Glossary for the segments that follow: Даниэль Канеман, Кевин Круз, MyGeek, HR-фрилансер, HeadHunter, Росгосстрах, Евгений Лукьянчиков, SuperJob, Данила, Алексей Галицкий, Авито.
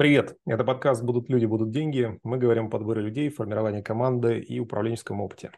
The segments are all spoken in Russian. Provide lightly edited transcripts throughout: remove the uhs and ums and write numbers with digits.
Привет! Это подкаст «Будут люди, будут деньги». Мы говорим о подборе людей, формировании команды и управленческом опыте.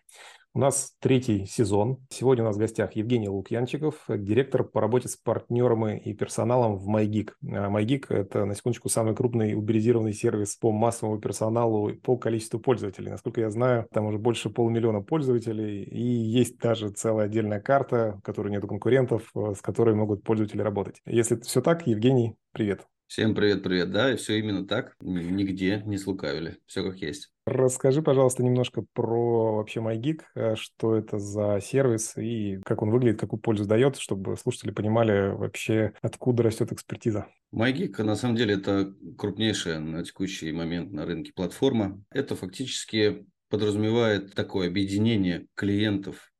У нас третий сезон. Сегодня у нас в гостях Евгений Лукьянчиков, директор по работе с партнерами и персоналом в MyGeek. MyGeek – это, на секундочку, самый крупный уберизированный сервис по массовому персоналу и по количеству пользователей. Насколько я знаю, там уже больше 500 000 пользователей, и есть даже целая отдельная карта, в которой нет конкурентов, с которой могут пользователи работать. Если это все так, Евгений, привет! Всем привет-привет, да, и все именно так, нигде не слукавили, все как есть. Расскажи, пожалуйста, немножко про вообще MyGeek, что это за сервис и как он выглядит, какую пользу дает, чтобы слушатели понимали вообще, откуда растет экспертиза. MyGeek, на самом деле, это крупнейшая на текущий момент на рынке платформа. Это фактически подразумевает такое объединение клиентов,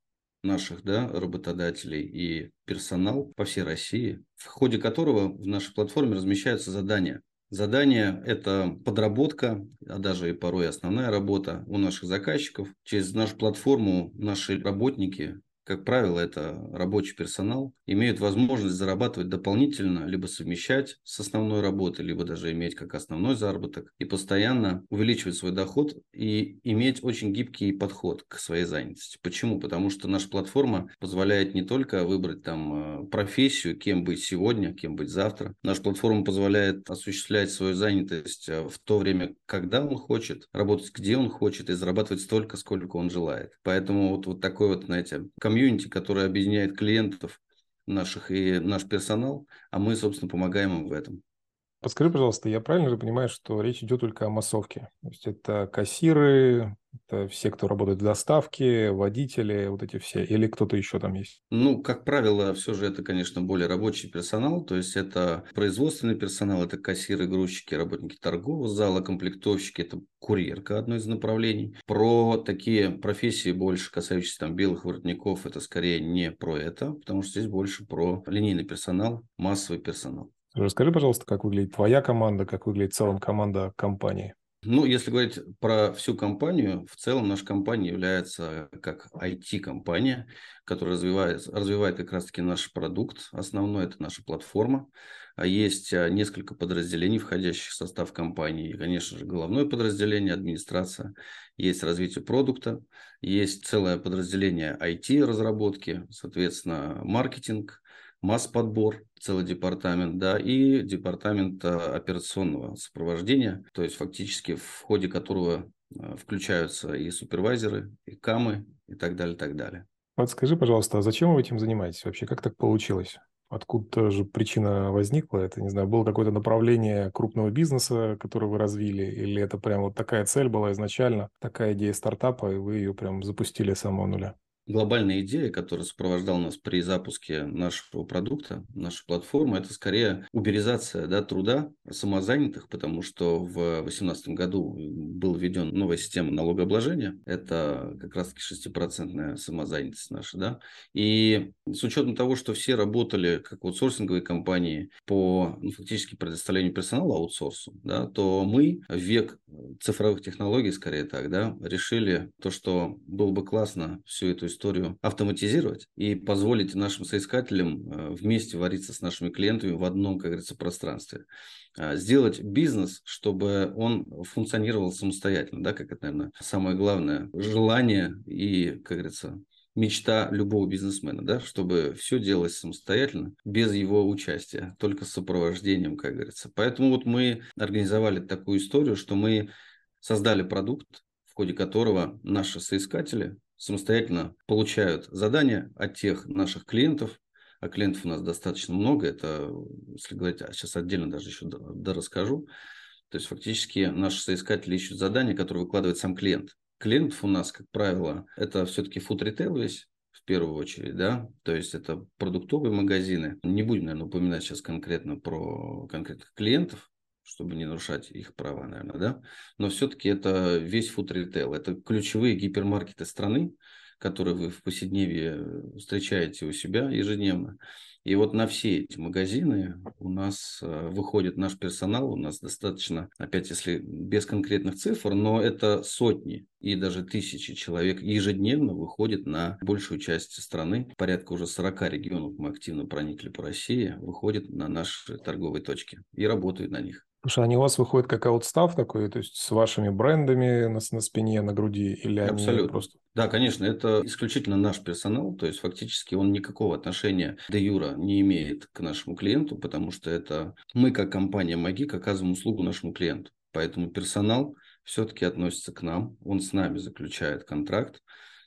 наших, да, работодателей и персонал по всей России, в ходе которого в нашей платформе размещаются задания. Задания – это подработка, а даже и порой основная работа у наших заказчиков. Через нашу платформу наши работники, как правило, это рабочий персонал, имеют возможность зарабатывать дополнительно, либо совмещать с основной работой, либо даже иметь как основной заработок и постоянно увеличивать свой доход и иметь очень гибкий подход к своей занятости. Почему? Потому что наша платформа позволяет не только выбрать там профессию, кем быть сегодня, кем быть завтра. Наша платформа позволяет осуществлять свою занятость в то время, когда он хочет, работать где он хочет и зарабатывать столько, сколько он желает. Поэтому вот такой вот, знаете, комьюнити, которое объединяет клиентов наших и наш персонал, а мы, собственно, помогаем им в этом. Подскажи, пожалуйста, я правильно же понимаю, что речь идет только о массовке? То есть это кассиры, это все, кто работает в доставке, водители, вот эти все, или кто-то еще там есть? Ну, как правило, все же это, конечно, более рабочий персонал, то есть это производственный персонал, это кассиры, грузчики, работники торгового зала, комплектовщики, это курьерка, одно из направлений. Про такие профессии, больше касающиеся там белых воротников, это скорее не про это, потому что здесь больше про линейный персонал, массовый персонал. Расскажи, пожалуйста, как выглядит твоя команда, как выглядит в целом команда компании? Ну, если говорить про всю компанию, в целом наша компания является как IT-компания, которая развивает как раз-таки наш продукт. Основной – это наша платформа. Есть несколько подразделений, входящих в состав компании. И, конечно же, головное подразделение – администрация. Есть развитие продукта, есть целое подразделение IT-разработки, соответственно, маркетинг, масс-подбор, целый департамент, да, и департамент операционного сопровождения, то есть фактически в ходе которого включаются и супервайзеры, и камы, и так далее, так далее. Вот скажи, пожалуйста, а зачем вы этим занимаетесь вообще? Как так получилось? Откуда же причина возникла? Это, не знаю, было какое-то направление крупного бизнеса, которое вы развили, или это прям вот такая цель была изначально, такая идея стартапа, и вы ее прям запустили с самого нуля? Глобальная идея, которая сопровождала нас при запуске нашего продукта, нашей платформы, это скорее уберизация, да, труда самозанятых, потому что в 2018 году был введен новая система налогообложения. Это как раз-таки 6% самозанятость наша. Да? И с учетом того, что все работали как аутсорсинговые компании по фактически предоставлению персонала аутсорсу, да, то мы в век цифровых технологий, скорее так, да, решили то, что было бы классно всю эту историю автоматизировать и позволить нашим соискателям вместе вариться с нашими клиентами в одном, как говорится, пространстве. Сделать бизнес, чтобы он функционировал самостоятельно, да, как это, наверное, самое главное желание и, как говорится, мечта любого бизнесмена, да, чтобы все делалось самостоятельно, без его участия, только с сопровождением, как говорится. Поэтому вот мы организовали такую историю, что мы создали продукт, в ходе которого наши соискатели самостоятельно получают задания от тех наших клиентов, а клиентов у нас достаточно много, это, если говорить, сейчас отдельно даже еще дорасскажу, то есть фактически наши соискатели ищут задания, которые выкладывает сам клиент. Клиентов у нас, как правило, это все-таки фуд-ритейл весь, в первую очередь, да, то есть это продуктовые магазины. Не будем, наверное, упоминать сейчас конкретно про конкретных клиентов, чтобы не нарушать их права, наверное, да. Но все-таки это весь фуд-ритейл. Это ключевые гипермаркеты страны, которые вы в повседневе встречаете у себя ежедневно. И вот на все эти магазины у нас выходит наш персонал. У нас достаточно, опять, если без конкретных цифр, но это сотни и даже тысячи человек ежедневно выходит на большую часть страны. Порядка уже 40 регионов мы активно проникли по России, выходит на наши торговые точки и работают на них. Потому что они у вас выходят как аутстафф такой, то есть с вашими брендами на спине, на груди? Или абсолютно. Они просто... Да, конечно, это исключительно наш персонал, то есть фактически он никакого отношения де юра не имеет к нашему клиенту, потому что это мы, как компания MyGeek, оказываем услугу нашему клиенту. Поэтому персонал все-таки относится к нам, он с нами заключает контракт,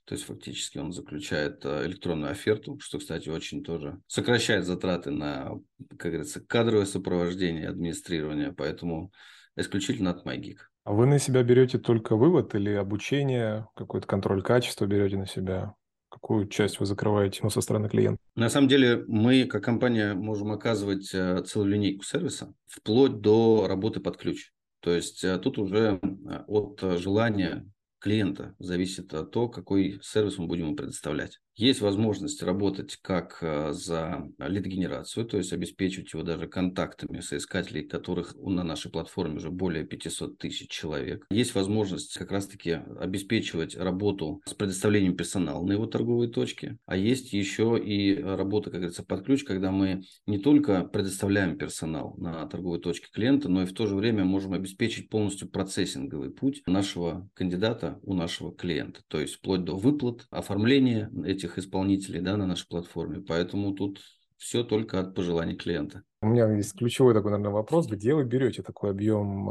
то есть фактически он заключает электронную оферту, что, кстати, очень тоже сокращает затраты на, как говорится, кадровое сопровождение, администрирование, поэтому исключительно от MyGeek. А вы на себя берете только вывод или обучение, какой-то контроль качества берете на себя? Какую часть вы закрываете со стороны клиента? На самом деле мы, как компания, можем оказывать целую линейку сервиса, вплоть до работы под ключ. То есть тут уже от желания клиента зависит то, какой сервис мы будем ему предоставлять. Есть возможность работать как за лид-генерацию, то есть обеспечивать его даже контактами соискателей, которых на нашей платформе уже более 500 тысяч человек. Есть возможность как раз-таки обеспечивать работу с предоставлением персонала на его торговые точки. А есть еще и работа, как говорится, под ключ, когда мы не только предоставляем персонал на торговые точки клиента, но и в то же время можем обеспечить полностью процессинговый путь нашего кандидата у нашего клиента. То есть вплоть до выплат, оформления этих исполнителей, да, на нашей платформе. Поэтому тут все только от пожеланий клиента. У меня есть ключевой такой, наверное, вопрос. Где вы берете такой объем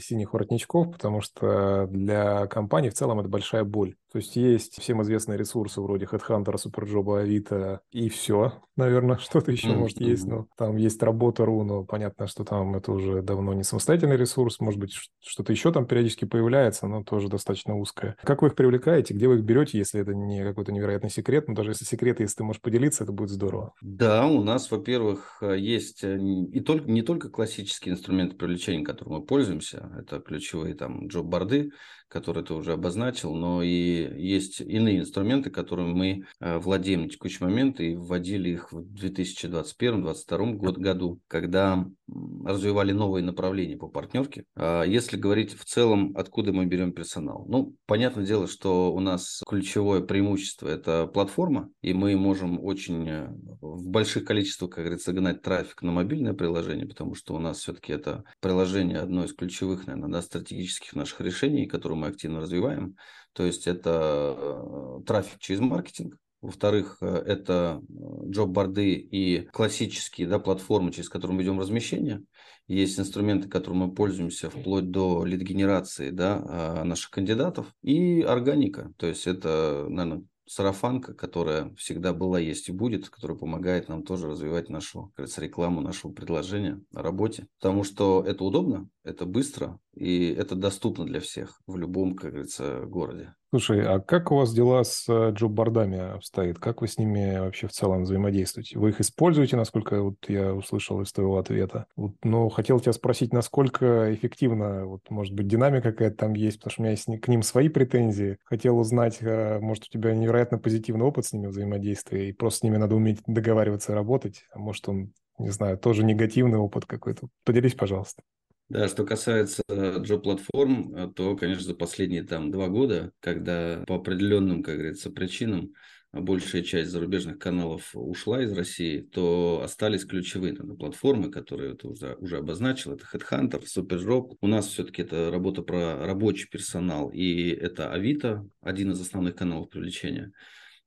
синих воротничков? Потому что для компании в целом это большая боль. То есть всем известные ресурсы вроде HeadHunter, SuperJob, Авито и все, наверное, что-то еще может есть. Но там есть работа.ру, но понятно, что там это уже давно не самостоятельный ресурс. Может быть, что-то еще там периодически появляется, но тоже достаточно узкое. Как вы их привлекаете? Где вы их берете, если это не какой-то невероятный секрет? Но даже если секрет, если ты можешь поделиться, это будет здорово. Да, у нас, во-первых, есть... не только классические инструменты привлечения, которыми мы пользуемся, это ключевые там джоб-борды, которые ты уже обозначил, но и есть иные инструменты, которыми мы владеем на текущий момент и вводили их в 2021-2022 году, когда развивали новые направления по партнерке. Если говорить в целом, откуда мы берем персонал, ну, понятное дело, что у нас ключевое преимущество – это платформа, и мы можем очень в больших количествах, как говорится, гнать трафик на мобильное приложение, потому что у нас все-таки это приложение одно из ключевых, наверное, стратегических наших решений, которые мы активно развиваем. То есть это трафик через маркетинг. Во-вторых, это джоб-борды и классические, да, платформы, через которые мы ведем размещение. Есть инструменты, которыми мы пользуемся вплоть до лид-генерации, да, наших кандидатов. И органика. То есть это, наверное, сарафанка, которая всегда была, есть и будет, которая помогает нам тоже развивать нашу, как говорится, рекламу, нашего предложения о работе. Потому что это удобно, это быстро и это доступно для всех в любом, как говорится, городе. Слушай, а как у вас дела с джоб-бордами обстоят? Как вы с ними вообще в целом взаимодействуете? Вы их используете, насколько вот я услышал из твоего ответа? Вот, но хотел тебя спросить, насколько эффективно, вот, может быть, динамика какая-то там есть, потому что у меня есть к ним свои претензии. Хотел узнать, может, у тебя невероятно позитивный опыт с ними взаимодействия, и просто с ними надо уметь договариваться и работать. А может, он, не знаю, тоже негативный опыт какой-то. Поделись, пожалуйста. Да, что касается джоб-платформ, то, конечно, за последние там 2 года, когда по определенным, как говорится, причинам большая часть зарубежных каналов ушла из России, то остались ключевые платформы, которые ты уже обозначил. Это HeadHunter, SuperJob. У нас все-таки это работа про рабочий персонал, и это Авито, один из основных каналов привлечения.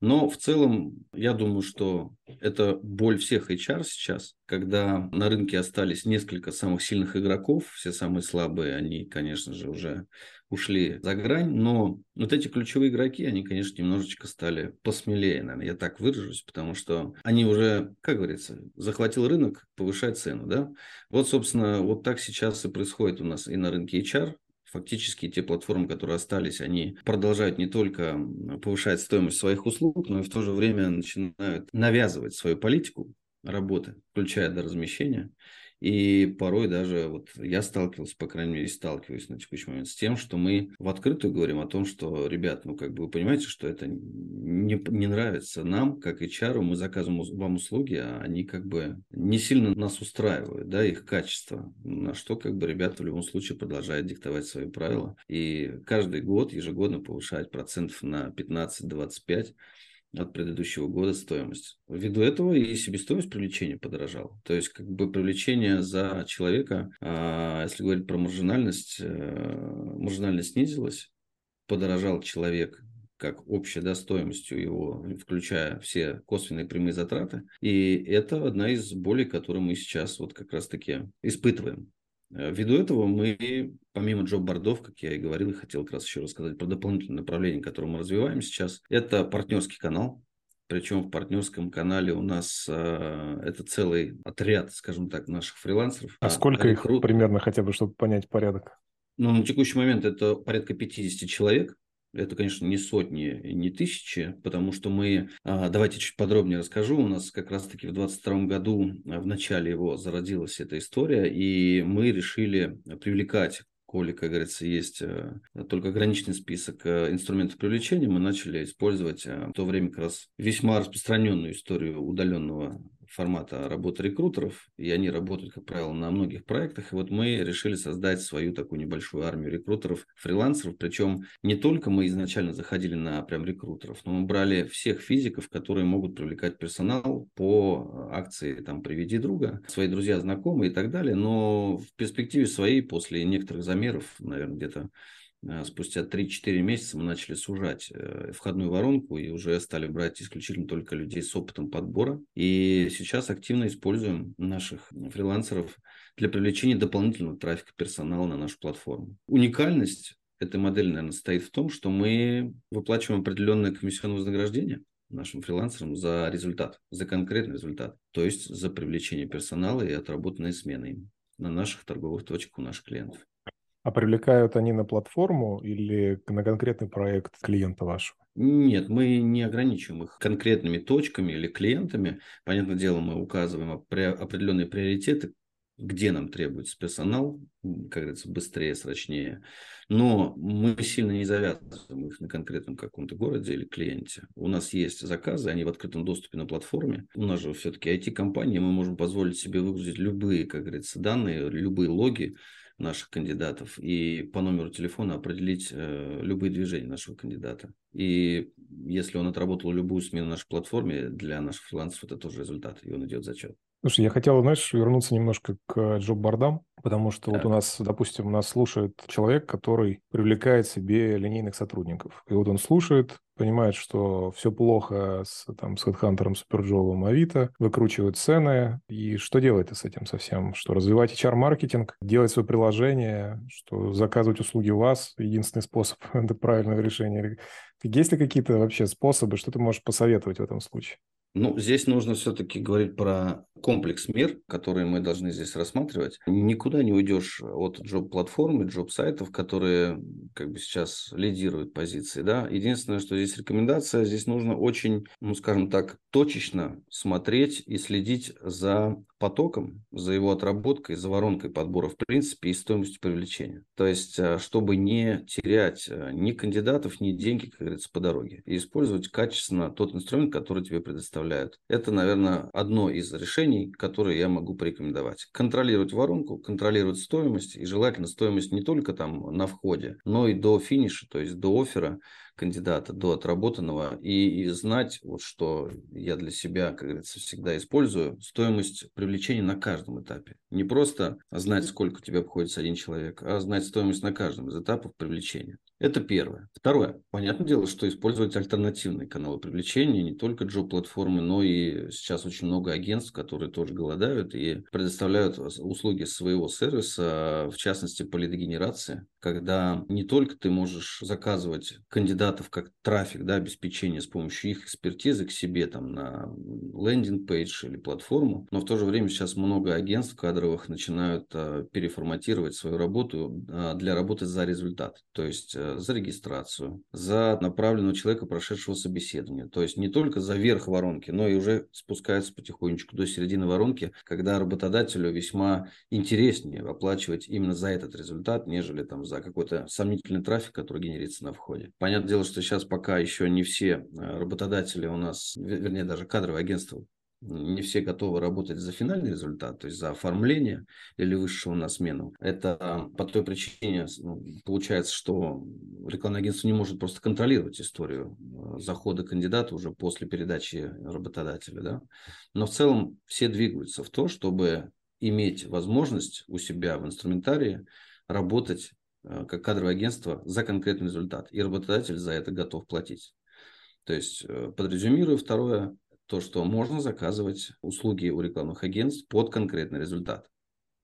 Но в целом, я думаю, что это боль всех HR сейчас, когда на рынке остались несколько самых сильных игроков, все самые слабые, они, конечно же, уже ушли за грань, но вот эти ключевые игроки, они, конечно, немножечко стали посмелее, наверное, я так выражусь, потому что они уже, как говорится, захватил рынок, повышает цену, да? Вот, собственно, вот так сейчас и происходит у нас и на рынке HR. Фактически те платформы, которые остались, они продолжают не только повышать стоимость своих услуг, но и в то же время начинают навязывать свою политику работы, включая до размещения. И порой даже вот я сталкивался, по крайней мере, сталкиваюсь на текущий момент с тем, что мы в открытую говорим о том, что, ребят, ну как бы вы понимаете, что это не нравится нам, как HR, мы заказываем вам услуги, а они как бы не сильно нас устраивают, да, их качество, на что как бы ребята в любом случае продолжают диктовать свои правила. И каждый год, ежегодно повышать процентов на 15-25%. от предыдущего года стоимость. Ввиду этого и себестоимость привлечения подорожала. То есть, как бы привлечение за человека, если говорить про маржинальность, маржинальность снизилась, подорожал человек как общей стоимостью его, включая все косвенные прямые затраты. И это одна из болей, которую мы сейчас вот как раз-таки испытываем. Ввиду этого мы, помимо джоб-бордов, как я и говорил, и хотел как раз еще рассказать про дополнительное направление, которое мы развиваем сейчас. Это партнерский канал. Причем в партнерском канале у нас это целый отряд, скажем так, наших фрилансеров. А сколько их примерно, хотя бы, чтобы понять порядок? Ну, на текущий момент это порядка 50 человек. Это, конечно, не сотни, не тысячи, потому что мы, давайте чуть подробнее расскажу, у нас как раз-таки в 2022 году, в начале его зародилась эта история, и мы решили привлекать, коли, как говорится, есть только ограниченный список инструментов привлечения, мы начали использовать в то время как раз весьма распространенную историю удаленного формата работы рекрутеров, и они работают, как правило, на многих проектах. И вот мы решили создать свою такую небольшую армию рекрутеров, фрилансеров. Причем не только мы изначально заходили на прям рекрутеров, но мы брали всех физиков, которые могут привлекать персонал по акции там «Приведи друга», свои друзья, знакомые и так далее. Но в перспективе своей, после некоторых замеров, наверное, где-то спустя 3-4 месяца мы начали сужать входную воронку и уже стали брать исключительно только людей с опытом подбора. И сейчас активно используем наших фрилансеров для привлечения дополнительного трафика персонала на нашу платформу. Уникальность этой модели, наверное, состоит в том, что мы выплачиваем определенное комиссионное вознаграждение нашим фрилансерам за результат, за конкретный результат, то есть за привлечение персонала и отработанные смены на наших торговых точках у наших клиентов. А привлекают они на платформу или на конкретный проект клиента вашего? Нет, мы не ограничиваем их конкретными точками или клиентами. Понятное дело, мы указываем определенные приоритеты, где нам требуется персонал, как говорится, быстрее, срочнее. Но мы сильно не завязываем их на конкретном каком-то городе или клиенте. У нас есть заказы, они в открытом доступе на платформе. У нас же все-таки IT-компания, мы можем позволить себе выгрузить любые, как говорится, данные, любые логи наших кандидатов и по номеру телефона определить любые движения нашего кандидата. И если он отработал любую смену на нашей платформе, для наших фрилансеров это тоже результат, и он идет в зачет. Слушай, я хотел, знаешь, вернуться немножко к джоб-бордам, потому что вот у нас, допустим, нас слушает человек, который привлекает себе линейных сотрудников. И вот он слушает, понимает, что все плохо с HeadHunter, SuperJob, Авито, выкручивают цены. И что делать с этим совсем? Что развивать HR-маркетинг, делать свое приложение, что заказывать услуги у вас — единственный способ до правильного решения. Есть ли какие-то вообще способы, что ты можешь посоветовать в этом случае? Ну, здесь нужно все-таки говорить про комплекс мер, которые мы должны здесь рассматривать. Никуда не уйдешь от джоб-платформы, джоб-сайтов, которые как бы сейчас лидируют позиции. Да? Единственное, что здесь рекомендация, здесь нужно очень, ну, скажем так, точечно смотреть и следить за потоком, за его отработкой, за воронкой подбора, в принципе, и стоимостью привлечения. То есть, чтобы не терять ни кандидатов, ни деньги, как говорится, по дороге. И использовать качественно тот инструмент, который тебе предоставляет. Это, наверное, одно из решений, которое я могу порекомендовать. Контролировать воронку, контролировать стоимость, и желательно стоимость не только там на входе, но и до финиша, то есть до оффера кандидата, до отработанного, и знать, вот что я для себя, как говорится, всегда использую, стоимость привлечения на каждом этапе. Не просто знать, сколько тебе обходится один человек, а знать стоимость на каждом из этапов привлечения. Это первое. Второе. Понятное дело, что использовать альтернативные каналы привлечения, не только джоб-платформы, но и сейчас очень много агентств, которые тоже голодают и предоставляют услуги своего сервиса, в частности, по лидогенерации, когда не только ты можешь заказывать кандидатов как трафик, да, обеспечение с помощью их экспертизы к себе там на лендинг-пейдж или платформу, но в то же время сейчас много агентств кадровых начинают переформатировать свою работу для работы за результат, то есть за регистрацию, за направленного человека, прошедшего собеседование. То есть не только за верх воронки, но и уже спускается потихонечку до середины воронки, когда работодателю весьма интереснее оплачивать именно за этот результат, нежели там за какой-то сомнительный трафик, который генерится на входе. Понятное дело, что сейчас пока еще не все работодатели у нас, вернее даже кадровые агентства, Не все готовы работать за финальный результат, то есть за оформление или высшего на смену. Это по той причине получается, что рекламное агентство не может просто контролировать историю захода кандидата уже после передачи работодателя. Да? Но в целом все двигаются в то, чтобы иметь возможность у себя в инструментарии работать как кадровое агентство за конкретный результат. И работодатель за это готов платить. То есть, подрезюмирую, второе, то, что можно заказывать услуги у рекламных агентств под конкретный результат.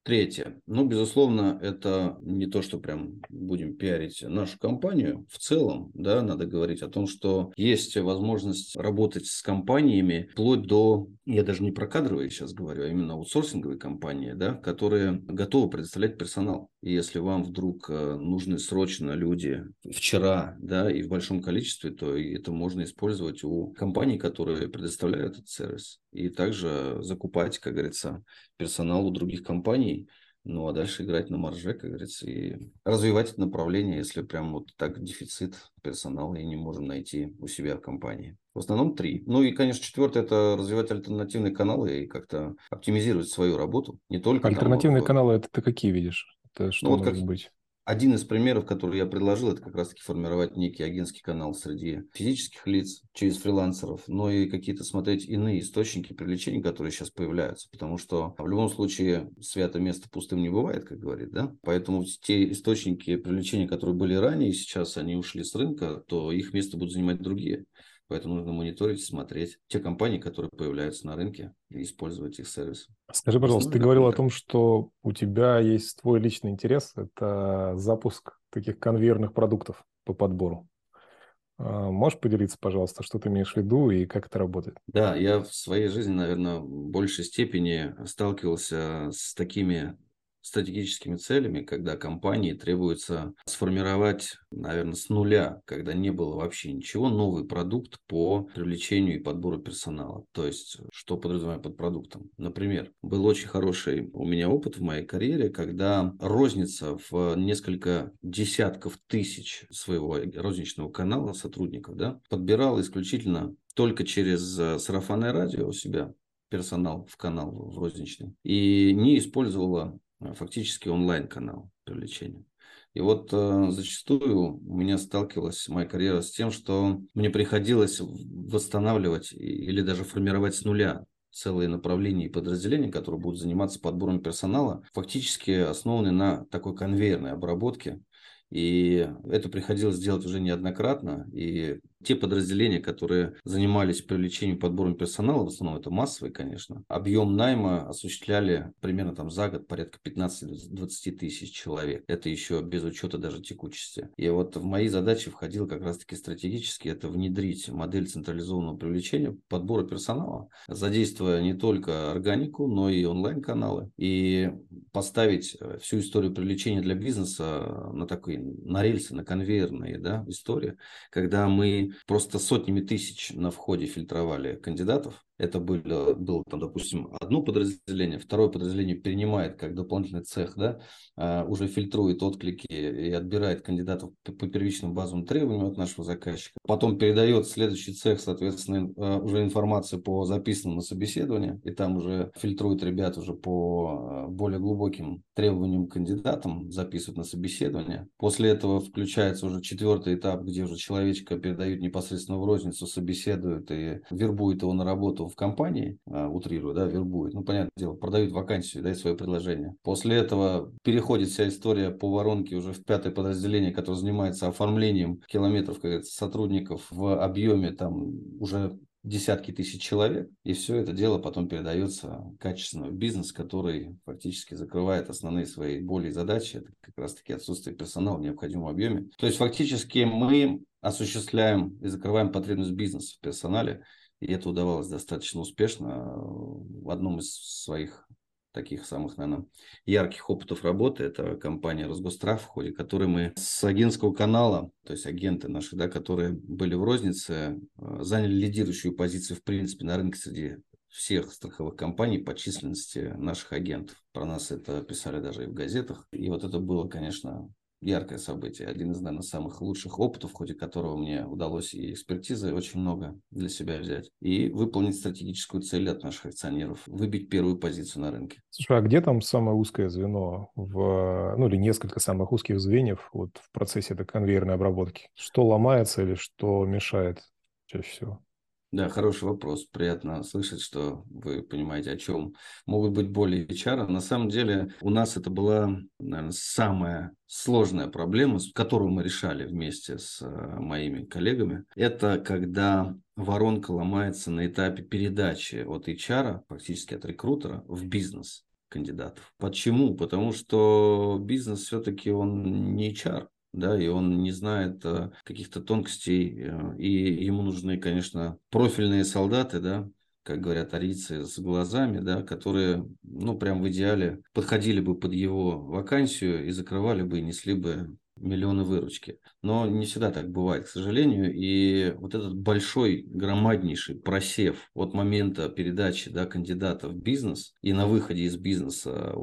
Третье. Ну, безусловно, это не то, что прям будем пиарить нашу компанию. В целом, да, надо говорить о том, что есть возможность работать с компаниями вплоть до, я даже не про кадровые сейчас говорю, а именно аутсорсинговые компании, да, которые готовы предоставлять персонал. И если вам вдруг нужны срочно люди вчера, да, и в большом количестве, то это можно использовать у компаний, которые предоставляют этот сервис. И также закупать, как говорится, персонал у других компаний. Ну, а дальше играть на марже, как говорится, и развивать это направление, если прям вот так дефицит персонала и не можем найти у себя в компании. В основном три. Ну и, конечно, четвертое – это развивать альтернативные каналы и как-то оптимизировать свою работу. Не только альтернативные каналы – это ты какие видишь? Это что, ну, вот может быть? Один из примеров, который я предложил, это как раз-таки формировать некий агентский канал среди физических лиц, через фрилансеров, но и какие-то смотреть иные источники привлечений, которые сейчас появляются, потому что в любом случае свято место пустым не бывает, как говорит, да? Поэтому те источники привлечения, которые были ранее, сейчас они ушли с рынка, то их место будут занимать другие. Поэтому нужно мониторить, смотреть те компании, которые появляются на рынке, и использовать их сервис. Скажи, пожалуйста, ты говорил о том, что у тебя есть твой личный интерес. Это запуск таких конвейерных продуктов по подбору. Можешь поделиться, пожалуйста, что ты имеешь в виду и как это работает? Да, я в своей жизни, наверное, в большей степени сталкивался с такими стратегическими целями, когда компании требуется сформировать, наверное, с нуля, когда не было вообще ничего, новый продукт по привлечению и подбору персонала. То есть, что подразумеваю под продуктом? Например, был очень хороший у меня опыт в моей карьере, когда розница в несколько десятков тысяч своего розничного канала сотрудников, да, подбирала исключительно только через сарафанное радио у себя персонал в канал в розничный и не использовала фактически онлайн-канал привлечения. И вот зачастую у меня сталкивалась моя карьера с тем, что мне приходилось восстанавливать или даже формировать с нуля целые направления и подразделения, которые будут заниматься подбором персонала, фактически основаны на такой конвейерной обработке. И это приходилось делать уже неоднократно. И те подразделения, которые занимались привлечением и подбором персонала, в основном это массовые, конечно, объем найма осуществляли примерно там за год порядка 15-20 тысяч человек. Это еще без учета даже текучести. И вот в мои задачи входило как раз-таки стратегически это внедрить модель централизованного привлечения, подбора персонала, задействуя не только органику, но и онлайн-каналы. И поставить всю историю привлечения для бизнеса на такой, на рельсы, на конвейерные, да, истории, когда мы просто сотнями тысяч на входе фильтровали кандидатов. Это было там, допустим, одно подразделение, второе подразделение перенимает как дополнительный цех, да, уже фильтрует отклики и отбирает кандидатов по первичным базовым требованиям от нашего заказчика. Потом передает следующий цех, соответственно, уже информацию по записанному на собеседование, и там уже фильтрует ребят уже по более глубоким требованиям к кандидатам, записывают на собеседование. После этого включается уже четвертый этап, где уже человечка передают непосредственно в розницу, собеседуют и вербуют его на работу в компании, утрирую, да, вербует, ну, понятное дело, продают вакансию, дает свое предложение. После этого переходит вся история по воронке уже в пятое подразделение, которое занимается оформлением километров, как говорится, сотрудников в объеме там уже десятки тысяч человек, и все это дело потом передается качественно в бизнес, который фактически закрывает основные свои боли и задачи, это как раз-таки отсутствие персонала в необходимом объеме. То есть фактически мы осуществляем и закрываем потребность бизнеса в персонале. И это удавалось достаточно успешно. В одном из своих таких самых, наверное, ярких опытов работы, это компания «Росгосстрах», в ходе которой мы с агентского канала, то есть агенты наши, да, которые были в рознице, заняли лидирующую позицию, в принципе, на рынке среди всех страховых компаний по численности наших агентов. Про нас это писали даже и в газетах. И вот это было, конечно, яркое событие, один из, наверное, самых лучших опытов, в ходе которого мне удалось и экспертизы очень много для себя взять, и выполнить стратегическую цель от наших акционеров, выбить первую позицию на рынке. Слушай, а где там самое узкое звено, или несколько самых узких звеньев в процессе этой конвейерной обработки? Что ломается или что мешает чаще всего? Да, хороший вопрос. Приятно слышать, что вы понимаете, о чем могут быть боли HR. На самом деле у нас это была, наверное, самая сложная проблема, которую мы решали вместе с моими коллегами. Это когда воронка ломается на этапе передачи от HR, практически от рекрутера, в бизнес кандидатов. Почему? Потому что бизнес все-таки он не HR. Да, и он не знает каких-то тонкостей, и ему нужны, конечно, профильные солдаты, да, как говорят арийцы, с глазами, да, которые, прям в идеале подходили бы под его вакансию и закрывали бы, и несли бы миллионы выручки. Но не всегда так бывает, к сожалению, и этот большой, громаднейший просев от момента передачи, да, кандидата в бизнес и на выходе из бизнеса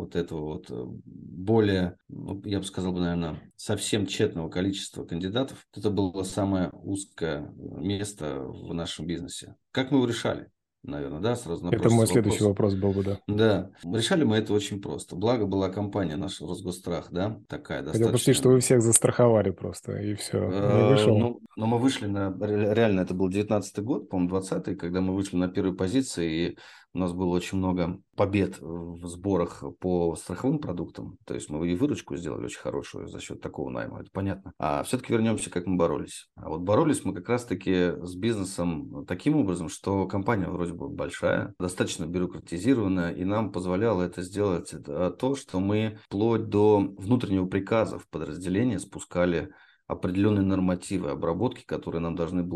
более, я бы сказал, наверное, совсем тщетного количества кандидатов, это было самое узкое место в нашем бизнесе. Как мы его решали? Наверное, да, сразу на это мой следующий вопрос был бы, да. Да, решали мы это очень просто. Благо была компания наша Росгосстрах, да, такая достаточно. Хотел почти, что вы всех застраховали просто, и все. Но мы вышли реально это был 19-й год, по-моему, 20-й, когда мы вышли на первую позицию, и у нас было очень много побед в сборах по страховым продуктам. То есть мы и выручку сделали очень хорошую за счет такого найма, это понятно. А все-таки вернемся, как мы боролись. А боролись мы как раз-таки с бизнесом таким образом, что компания вроде бы большая, достаточно бюрократизированная, и нам позволяло это сделать то, что мы вплоть до внутреннего приказа в подразделение спускали определенные нормативы обработки, которые нам должен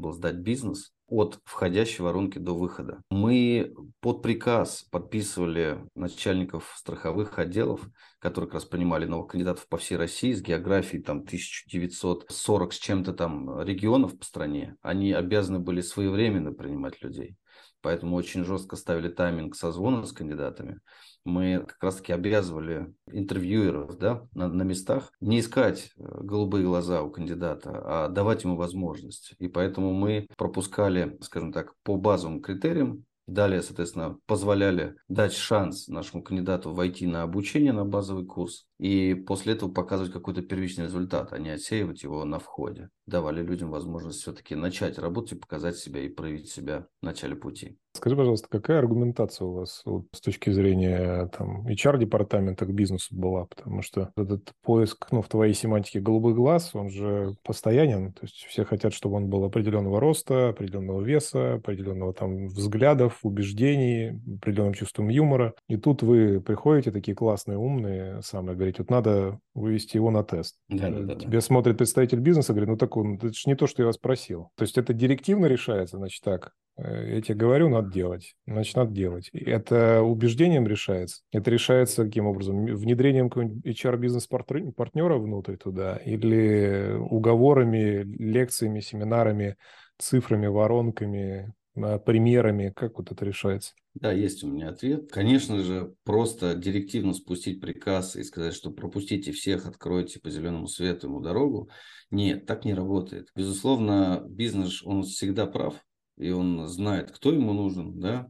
был сдать бизнес от входящей воронки до выхода. Мы под приказ подписывали начальников страховых отделов, которые как раз принимали новых кандидатов по всей России с географией 1940 с чем-то там регионов по стране. Они обязаны были своевременно принимать людей. Поэтому очень жестко ставили тайминг созвона с кандидатами. Мы как раз-таки обязывали интервьюеров, да, на местах не искать голубые глаза у кандидата, а давать ему возможность. И поэтому мы пропускали, скажем так, по базовым критериям. Далее, соответственно, позволяли дать шанс нашему кандидату войти на обучение, на базовый курс, и после этого показывать какой-то первичный результат, а не отсеивать его на входе. Давали людям возможность все-таки начать работать и показать себя, и проявить себя в начале пути. Скажи, пожалуйста, какая аргументация у вас с точки зрения HR-департамента к бизнесу была? Потому что этот поиск, в твоей семантике, голубых глаз, он же постоянен. То есть все хотят, чтобы он был определенного роста, определенного веса, определенного взглядов, убеждений, определенным чувством юмора. И тут вы приходите, такие классные, умные, говорите, надо вывести его на тест. Да. Тебя смотрит представитель бизнеса, говорит, это же не то, что я вас просил. То есть это директивно решается, я тебе говорю, надо делать. Значит, надо делать. Это убеждением решается? Это решается каким образом? Внедрением какого-нибудь HR-бизнес-партнера внутрь туда? Или уговорами, лекциями, семинарами, цифрами, воронками, примерами? Как это решается? Да, есть у меня ответ. Конечно же, просто директивно спустить приказ и сказать, что пропустите всех, откройте по зеленому свету ему дорогу. Нет, так не работает. Безусловно, бизнес, он всегда прав. И он знает, кто ему нужен, да,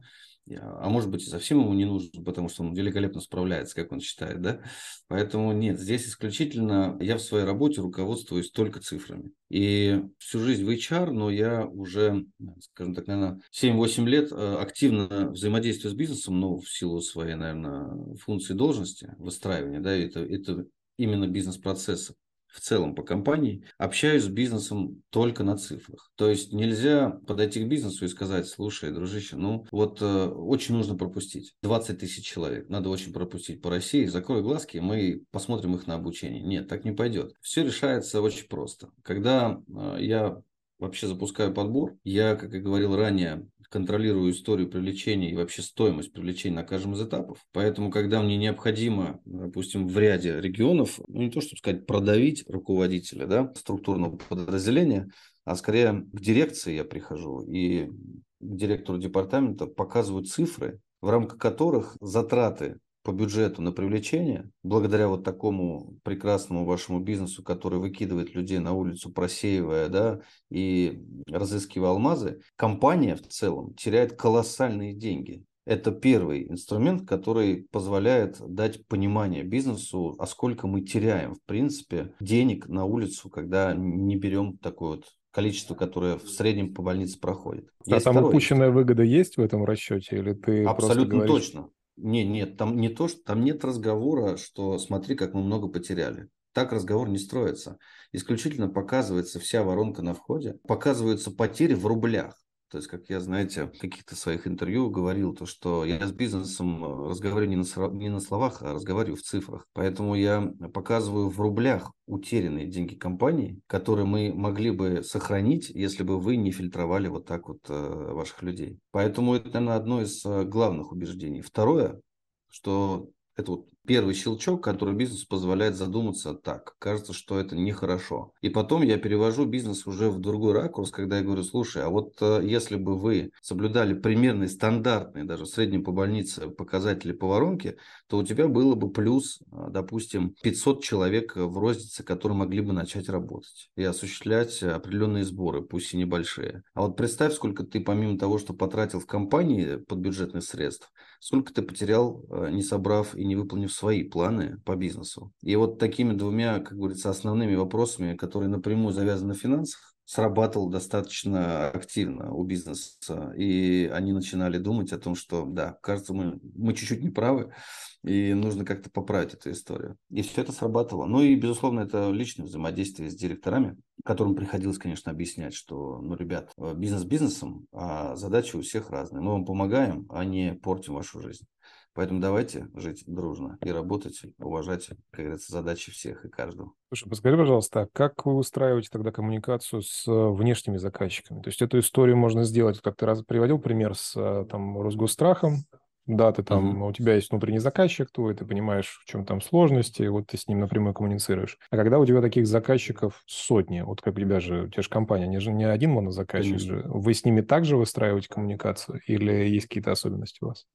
а может быть и совсем ему не нужен, потому что он великолепно справляется, как он считает, да, поэтому нет, здесь исключительно я в своей работе руководствуюсь только цифрами, и всю жизнь в HR, но я уже, скажем так, наверное, 7-8 лет активно взаимодействую с бизнесом, но в силу своей, наверное, функции должности, выстраивания, да, это именно бизнес-процессы. В целом по компании, общаюсь с бизнесом только на цифрах. То есть нельзя подойти к бизнесу и сказать, слушай, дружище, очень нужно пропустить. 20 тысяч человек, надо очень пропустить по России, закрой глазки, мы посмотрим их на обучение. Нет, так не пойдет. Все решается очень просто. Когда я вообще запускаю подбор, я, как и говорил ранее, контролирую историю привлечения и вообще стоимость привлечения на каждом из этапов. Поэтому, когда мне необходимо, допустим, в ряде регионов, не то, чтобы сказать, продавить руководителя, да, структурного подразделения, а скорее к дирекции я прихожу и к директору департамента показываю цифры, в рамках которых затраты по бюджету на привлечение, благодаря вот такому прекрасному вашему бизнесу, который выкидывает людей на улицу, просеивая, да, и разыскивая алмазы, компания в целом теряет колоссальные деньги. Это первый инструмент, который позволяет дать понимание бизнесу, а сколько мы теряем, в принципе, денег на улицу, когда не берем такое вот количество, которое в среднем по больнице проходит. А там упущенная выгода есть в этом расчете? Или ты абсолютно говоришь... точно. Нет, там не то, что там нет разговора, что смотри, как мы много потеряли. Так разговор не строится. Исключительно показывается вся воронка на входе, показываются потери в рублях. То есть, как я, знаете, в каких-то своих интервью говорил, то, что я с бизнесом разговариваю не на словах, а разговариваю в цифрах. Поэтому я показываю в рублях утерянные деньги компании, которые мы могли бы сохранить, если бы вы не фильтровали вот так вот ваших людей. Поэтому это, наверное, одно из главных убеждений. Второе, что это вот первый щелчок, который бизнес позволяет задуматься так. Кажется, что это нехорошо. И потом я перевожу бизнес уже в другой ракурс, когда я говорю, слушай, а вот если бы вы соблюдали примерные, стандартные, даже в среднем по больнице показатели по воронке, то у тебя было бы плюс, допустим, 500 человек в рознице, которые могли бы начать работать и осуществлять определенные сборы, пусть и небольшие. А вот представь, сколько ты помимо того, что потратил в компании под бюджетных средств, сколько ты потерял, не собрав и не выполнив свои планы по бизнесу. И вот такими двумя, как говорится, основными вопросами, которые напрямую завязаны на финансах, срабатывал достаточно активно у бизнеса. И они начинали думать о том, что, да, кажется, мы чуть-чуть не правы, и нужно как-то поправить эту историю. И все это срабатывало. Ну и, безусловно, это личное взаимодействие с директорами, которым приходилось, конечно, объяснять, что, ну, ребят, бизнес бизнесом, а задачи у всех разные. Мы вам помогаем, а не портим вашу жизнь. Поэтому давайте жить дружно и работать, уважать, как говорится, задачи всех и каждого. Слушай, подскажи, пожалуйста, как вы устраиваете тогда коммуникацию с внешними заказчиками? То есть эту историю можно сделать, как ты раз приводил пример с там, Росгосстрахом. Да, ты там, у тебя есть внутренний заказчик твой, ты понимаешь, в чем там сложности, вот ты с ним напрямую коммуницируешь. А когда у тебя таких заказчиков сотни, вот как у тебя же компания, они же не один монозаказчик же, вы с ними также выстраиваете коммуникацию или есть какие-то особенности у вас?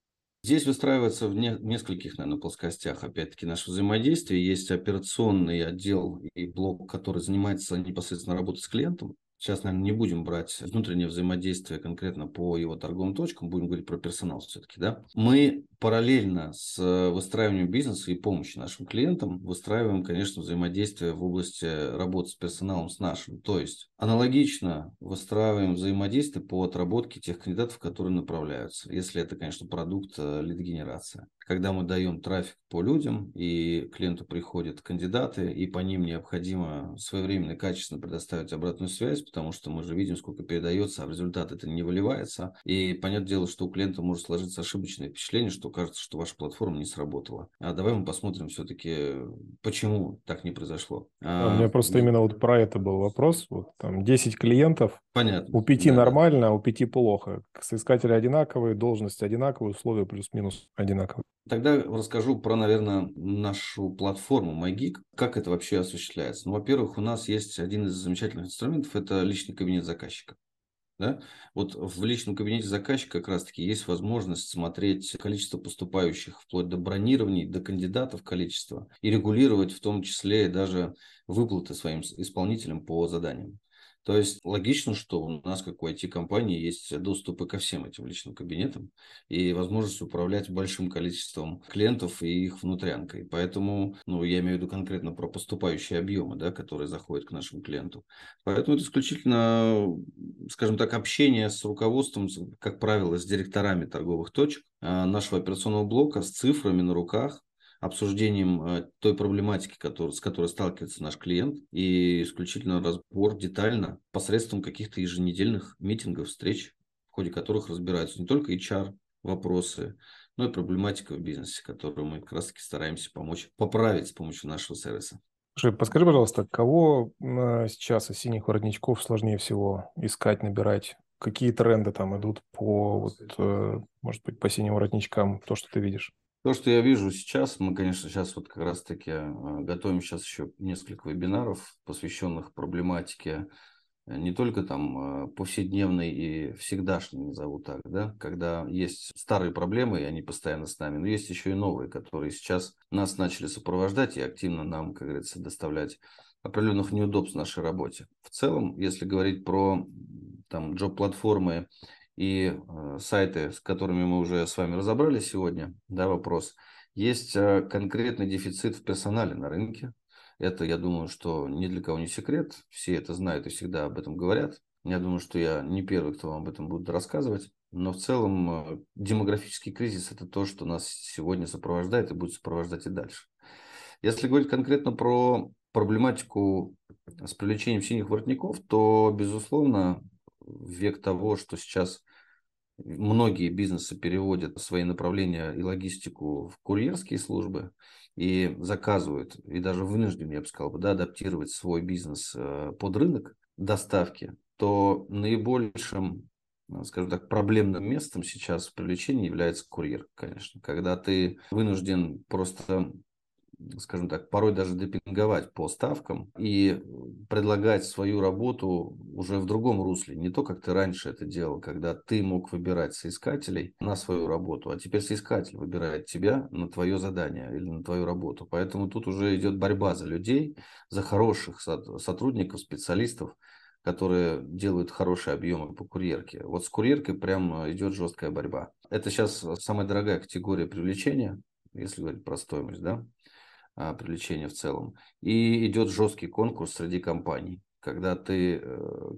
Здесь выстраивается в нескольких, наверное, плоскостях, опять-таки, наше взаимодействие. Есть операционный отдел и блок, который занимается непосредственно работой с клиентом. Сейчас, наверное, не будем брать внутреннее взаимодействие конкретно по его торговым точкам, будем говорить про персонал все-таки, да. Мы параллельно с выстраиванием бизнеса и помощи нашим клиентам выстраиваем, конечно, взаимодействие в области работы с персоналом, с нашим. То есть аналогично выстраиваем взаимодействие по отработке тех кандидатов, которые направляются, если это, конечно, продукт лид-генерация. Когда мы даем трафик по людям, и клиенту приходят кандидаты, и по ним необходимо своевременно и качественно предоставить обратную связь, потому что мы же видим, сколько передается, а в результат это не выливается. И понятное дело, что у клиента может сложиться ошибочное впечатление, что кажется, что ваша платформа не сработала. А давай мы посмотрим все-таки, почему так не произошло. У меня просто именно вот про это был вопрос. Вот там 10 клиентов, понятно, у 5 да, нормально, а у 5 плохо. Соискатели одинаковые, должности одинаковые, условия плюс-минус одинаковые. Тогда расскажу про, наверное, нашу платформу MyGeek, как это вообще осуществляется. Ну, во-первых, у нас есть один из замечательных инструментов – это личный кабинет заказчика. Да? Вот в личном кабинете заказчика как раз-таки есть возможность смотреть количество поступающих, вплоть до бронирований, до кандидатов количество, и регулировать в том числе даже выплаты своим исполнителям по заданиям. То есть логично, что у нас, как у IT-компании, есть доступы ко всем этим личным кабинетам и возможность управлять большим количеством клиентов и их внутрянкой. Поэтому, ну, я имею в виду конкретно про поступающие объемы, да, которые заходят к нашему клиенту. Поэтому это исключительно, скажем так, общение с руководством, как правило, с директорами торговых точек нашего операционного блока, с цифрами на руках, обсуждением той проблематики, с которой сталкивается наш клиент, и исключительно разбор детально посредством каких-то еженедельных митингов, встреч, в ходе которых разбираются не только HR-вопросы, но и проблематика в бизнесе, которую мы как раз-таки стараемся помочь поправить с помощью нашего сервиса. Слушай, подскажи, пожалуйста, кого сейчас из синих воротничков сложнее всего искать, набирать? Какие тренды там идут по, вот, может быть, по синим воротничкам, то, что ты видишь? То, что я вижу сейчас, мы, конечно, сейчас вот как раз-таки готовим сейчас еще несколько вебинаров, посвященных проблематике не только там повседневной и всегдашней, назову так, да, когда есть старые проблемы, и они постоянно с нами, но есть еще и новые, которые сейчас нас начали сопровождать и активно нам, как говорится, доставлять определенных неудобств в нашей работе. В целом, если говорить про там джоб-платформы и сайты, с которыми мы уже с вами разобрали сегодня, да, вопрос, есть конкретный дефицит в персонале на рынке. Это, я думаю, что ни для кого не секрет, все это знают и всегда об этом говорят. Я думаю, что я не первый, кто вам об этом будет рассказывать, но в целом демографический кризис – это то, что нас сегодня сопровождает и будет сопровождать и дальше. Если говорить конкретно про проблематику с привлечением синих воротников, то, безусловно, век того, что сейчас многие бизнесы переводят свои направления и логистику в курьерские службы и заказывают, и даже вынуждены, я бы сказал, да, адаптировать свой бизнес под рынок доставки, то наибольшим, скажем так, проблемным местом сейчас в привлечении является курьер, конечно. Когда ты вынужден просто, скажем так, порой даже допинговать по ставкам и предлагать свою работу уже в другом русле. Не то, как ты раньше это делал, когда ты мог выбирать соискателей на свою работу, а теперь соискатель выбирает тебя на твое задание или на твою работу. Поэтому тут уже идет борьба за людей, за хороших сотрудников, специалистов, которые делают хорошие объемы по курьерке. Вот с курьеркой прям идет жесткая борьба. Это сейчас самая дорогая категория привлечения, если говорить про стоимость, да, привлечения в целом. И идет жесткий конкурс среди компаний, когда ты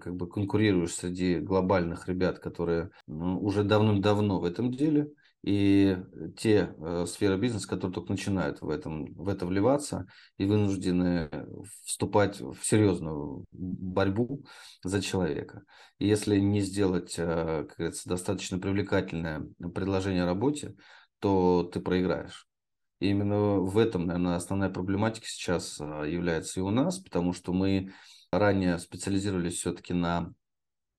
как бы конкурируешь среди глобальных ребят, которые уже давным-давно в этом деле, и те сферы бизнеса, которые только начинают в это вливаться и вынуждены вступать в серьезную борьбу за человека. И если не сделать, как говорится, достаточно привлекательное предложение о работе, то ты проиграешь. И именно в этом, наверное, основная проблематика сейчас является и у нас, потому что мы ранее специализировались все-таки на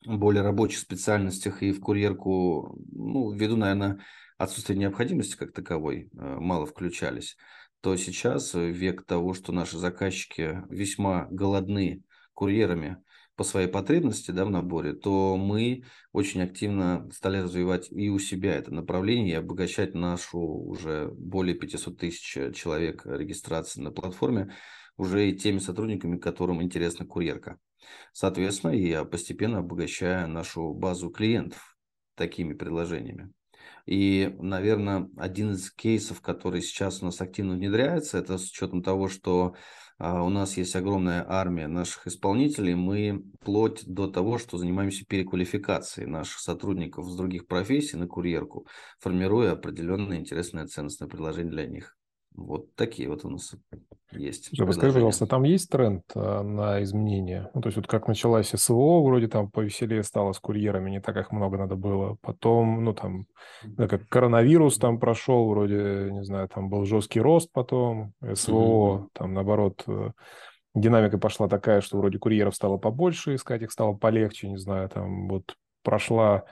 более рабочих специальностях и в курьерку, ну, ввиду, наверное, отсутствия необходимости как таковой, мало включались. То сейчас век того, что наши заказчики весьма голодны курьерами по своей потребности, да, в наборе, то мы очень активно стали развивать и у себя это направление и обогащать нашу уже более 500 тысяч человек регистрации на платформе уже и теми сотрудниками, которым интересна курьерка. Соответственно, я постепенно обогащаю нашу базу клиентов такими предложениями. И, наверное, один из кейсов, который сейчас у нас активно внедряется, это с учетом того, что у нас есть огромная армия наших исполнителей, мы вплоть до того, что занимаемся переквалификацией наших сотрудников с других профессий на курьерку, формируя определенное интересное ценностное предложение для них. Вот такие вот у нас есть. Расскажи, пожалуйста, там есть тренд на изменения? Ну, то есть вот как началась СВО, вроде там повеселее стало с курьерами, не так их много надо было. Потом, ну там, да, как коронавирус там прошел, вроде, не знаю, там был жесткий рост потом, СВО, там наоборот, динамика пошла такая, что вроде курьеров стало побольше, искать их стало полегче, не знаю, там вот прошла...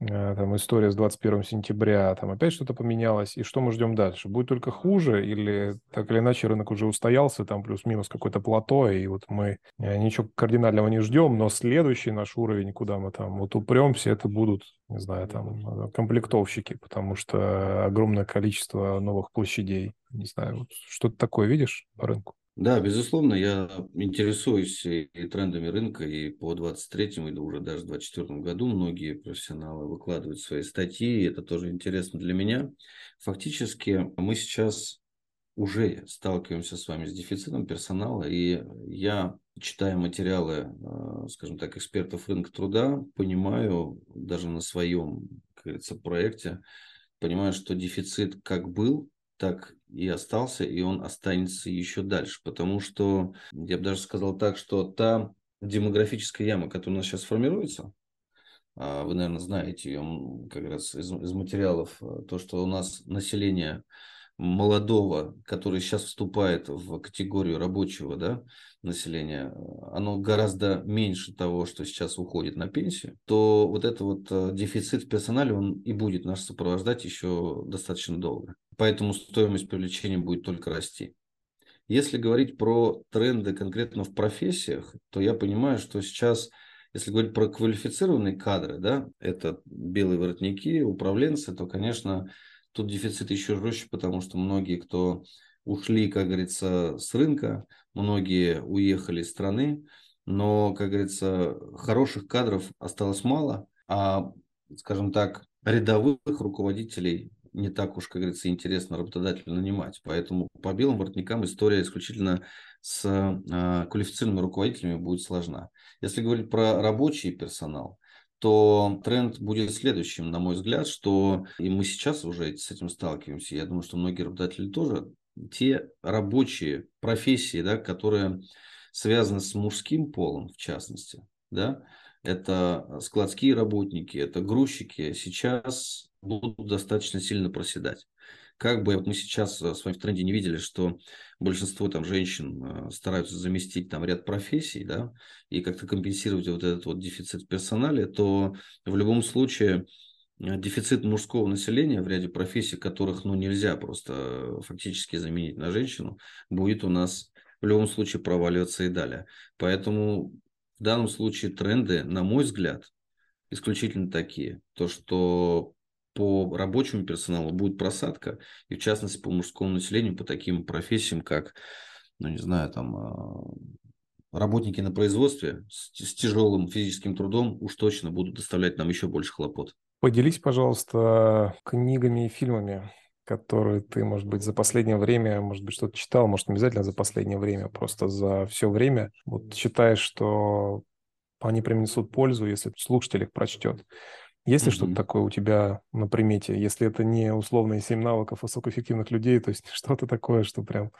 Там история с 21 сентября, там опять что-то поменялось, и что мы ждем дальше? Будет только хуже, или так или иначе рынок уже устоялся, там плюс-минус какое-то плато, и вот мы ничего кардинального не ждем, но следующий наш уровень, куда мы там вот упремся, это будут, не знаю, там комплектовщики, потому что огромное количество новых площадей, не знаю, вот что-то такое видишь по рынку? Да, безусловно, я интересуюсь и трендами рынка, и по 23-му, и уже даже 24-му году многие профессионалы выкладывают свои статьи, и это тоже интересно для меня. Фактически мы сейчас уже сталкиваемся с вами с дефицитом персонала, и я, читая материалы, скажем так, экспертов рынка труда, понимаю даже на своем, как говорится, проекте, понимаю, что дефицит как был, так и остался, и он останется еще дальше, потому что, я бы даже сказал так, что та демографическая яма, которая у нас сейчас формируется, вы, наверное, знаете ее как раз из материалов, то, что у нас население молодого, которое сейчас вступает в категорию рабочего, да, населения, оно гораздо меньше того, что сейчас уходит на пенсию, то вот этот вот дефицит в персонале, он и будет нас сопровождать еще достаточно долго. Поэтому стоимость привлечения будет только расти. Если говорить про тренды конкретно в профессиях, то я понимаю, что сейчас, если говорить про квалифицированные кадры, да, это белые воротники, управленцы, то, конечно, тут дефицит еще жестче, потому что многие, кто ушли, как говорится, с рынка, многие уехали из страны, но, как говорится, хороших кадров осталось мало, а, скажем так, рядовых руководителей не так уж, как говорится, интересно работодателю нанимать. Поэтому по белым воротникам история исключительно с квалифицированными руководителями будет сложна. Если говорить про рабочий персонал, то тренд будет следующим, на мой взгляд, что и мы сейчас уже с этим сталкиваемся. Я думаю, что многие работодатели тоже. Те рабочие профессии, да, которые связаны с мужским полом, в частности, да, это складские работники, это грузчики, сейчас будут достаточно сильно проседать. Как бы вот мы сейчас с вами в тренде не видели, что большинство там женщин стараются заместить там ряд профессий, да, и как-то компенсировать вот этот вот дефицит персонала, то в любом случае дефицит мужского населения в ряде профессий, которых ну, нельзя просто фактически заменить на женщину, будет у нас в любом случае проваливаться и далее. Поэтому в данном случае тренды, на мой взгляд, исключительно такие. То, что по рабочему персоналу будет просадка, и в частности по мужскому населению, по таким профессиям, как, ну не знаю, там работники на производстве с тяжелым физическим трудом уж точно будут доставлять нам еще больше хлопот. Поделись, пожалуйста, книгами и фильмами, которые ты, может быть, за последнее время, может быть, что-то читал, может, не обязательно за последнее время, просто за все время. Вот считаешь, что они принесут пользу, если слушатель их прочтет. Есть ли что-то такое у тебя на примете? Если это не условные 7 навыков высокоэффективных людей, то есть что-то такое, что прям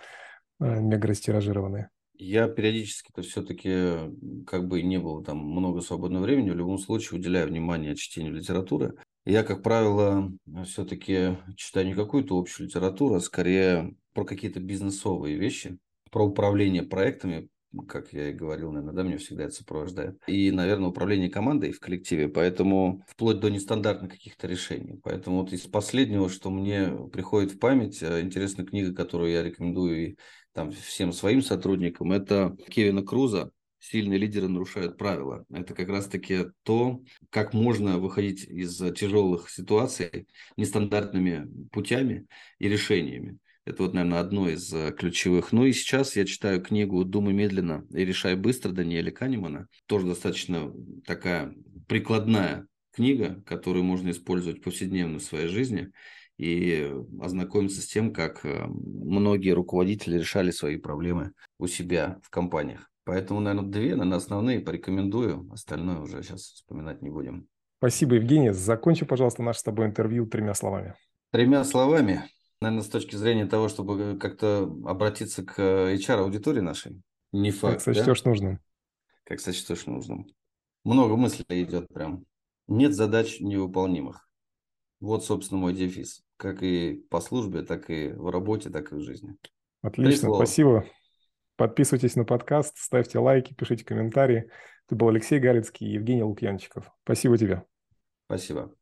мега растиражированное? Я периодически-то все-таки, как бы не было там много свободного времени, в любом случае уделяю внимание чтению литературы. Я, как правило, все-таки читаю не какую-то общую литературу, а скорее про какие-то бизнесовые вещи, про управление проектами, как я и говорил, наверное, да, меня всегда это сопровождает. И, наверное, управление командой в коллективе, поэтому вплоть до нестандартных каких-то решений. Поэтому вот из последнего, что мне приходит в память, интересная книга, которую я рекомендую и там всем своим сотрудникам, это Кевина Круза «Сильные лидеры нарушают правила». Это как раз-таки то, как можно выходить из тяжелых ситуаций нестандартными путями и решениями. Это вот, наверное, одно из ключевых. Ну и сейчас я читаю книгу «Думай медленно и решай быстро» Даниэля Канемана. Тоже достаточно такая прикладная книга, которую можно использовать повседневно в своей жизни и ознакомиться с тем, как многие руководители решали свои проблемы у себя в компаниях. Поэтому, наверное, две, наверное, основные порекомендую. Остальное уже сейчас вспоминать не будем. Спасибо, Евгений. Закончи, пожалуйста, наше с тобой интервью 3 словами. 3 словами? Наверное, с точки зрения того, чтобы как-то обратиться к HR-аудитории нашей. Не факт, как сочтешь нужным. Как сочтешь нужным. Много мыслей идет прям. Нет задач невыполнимых. Вот, собственно, мой дефис. Как и по службе, так и в работе, так и в жизни. Отлично, спасибо. Подписывайтесь на подкаст, ставьте лайки, пишите комментарии. Это был Алексей Галицкий и Евгений Лукьянчиков. Спасибо тебе. Спасибо.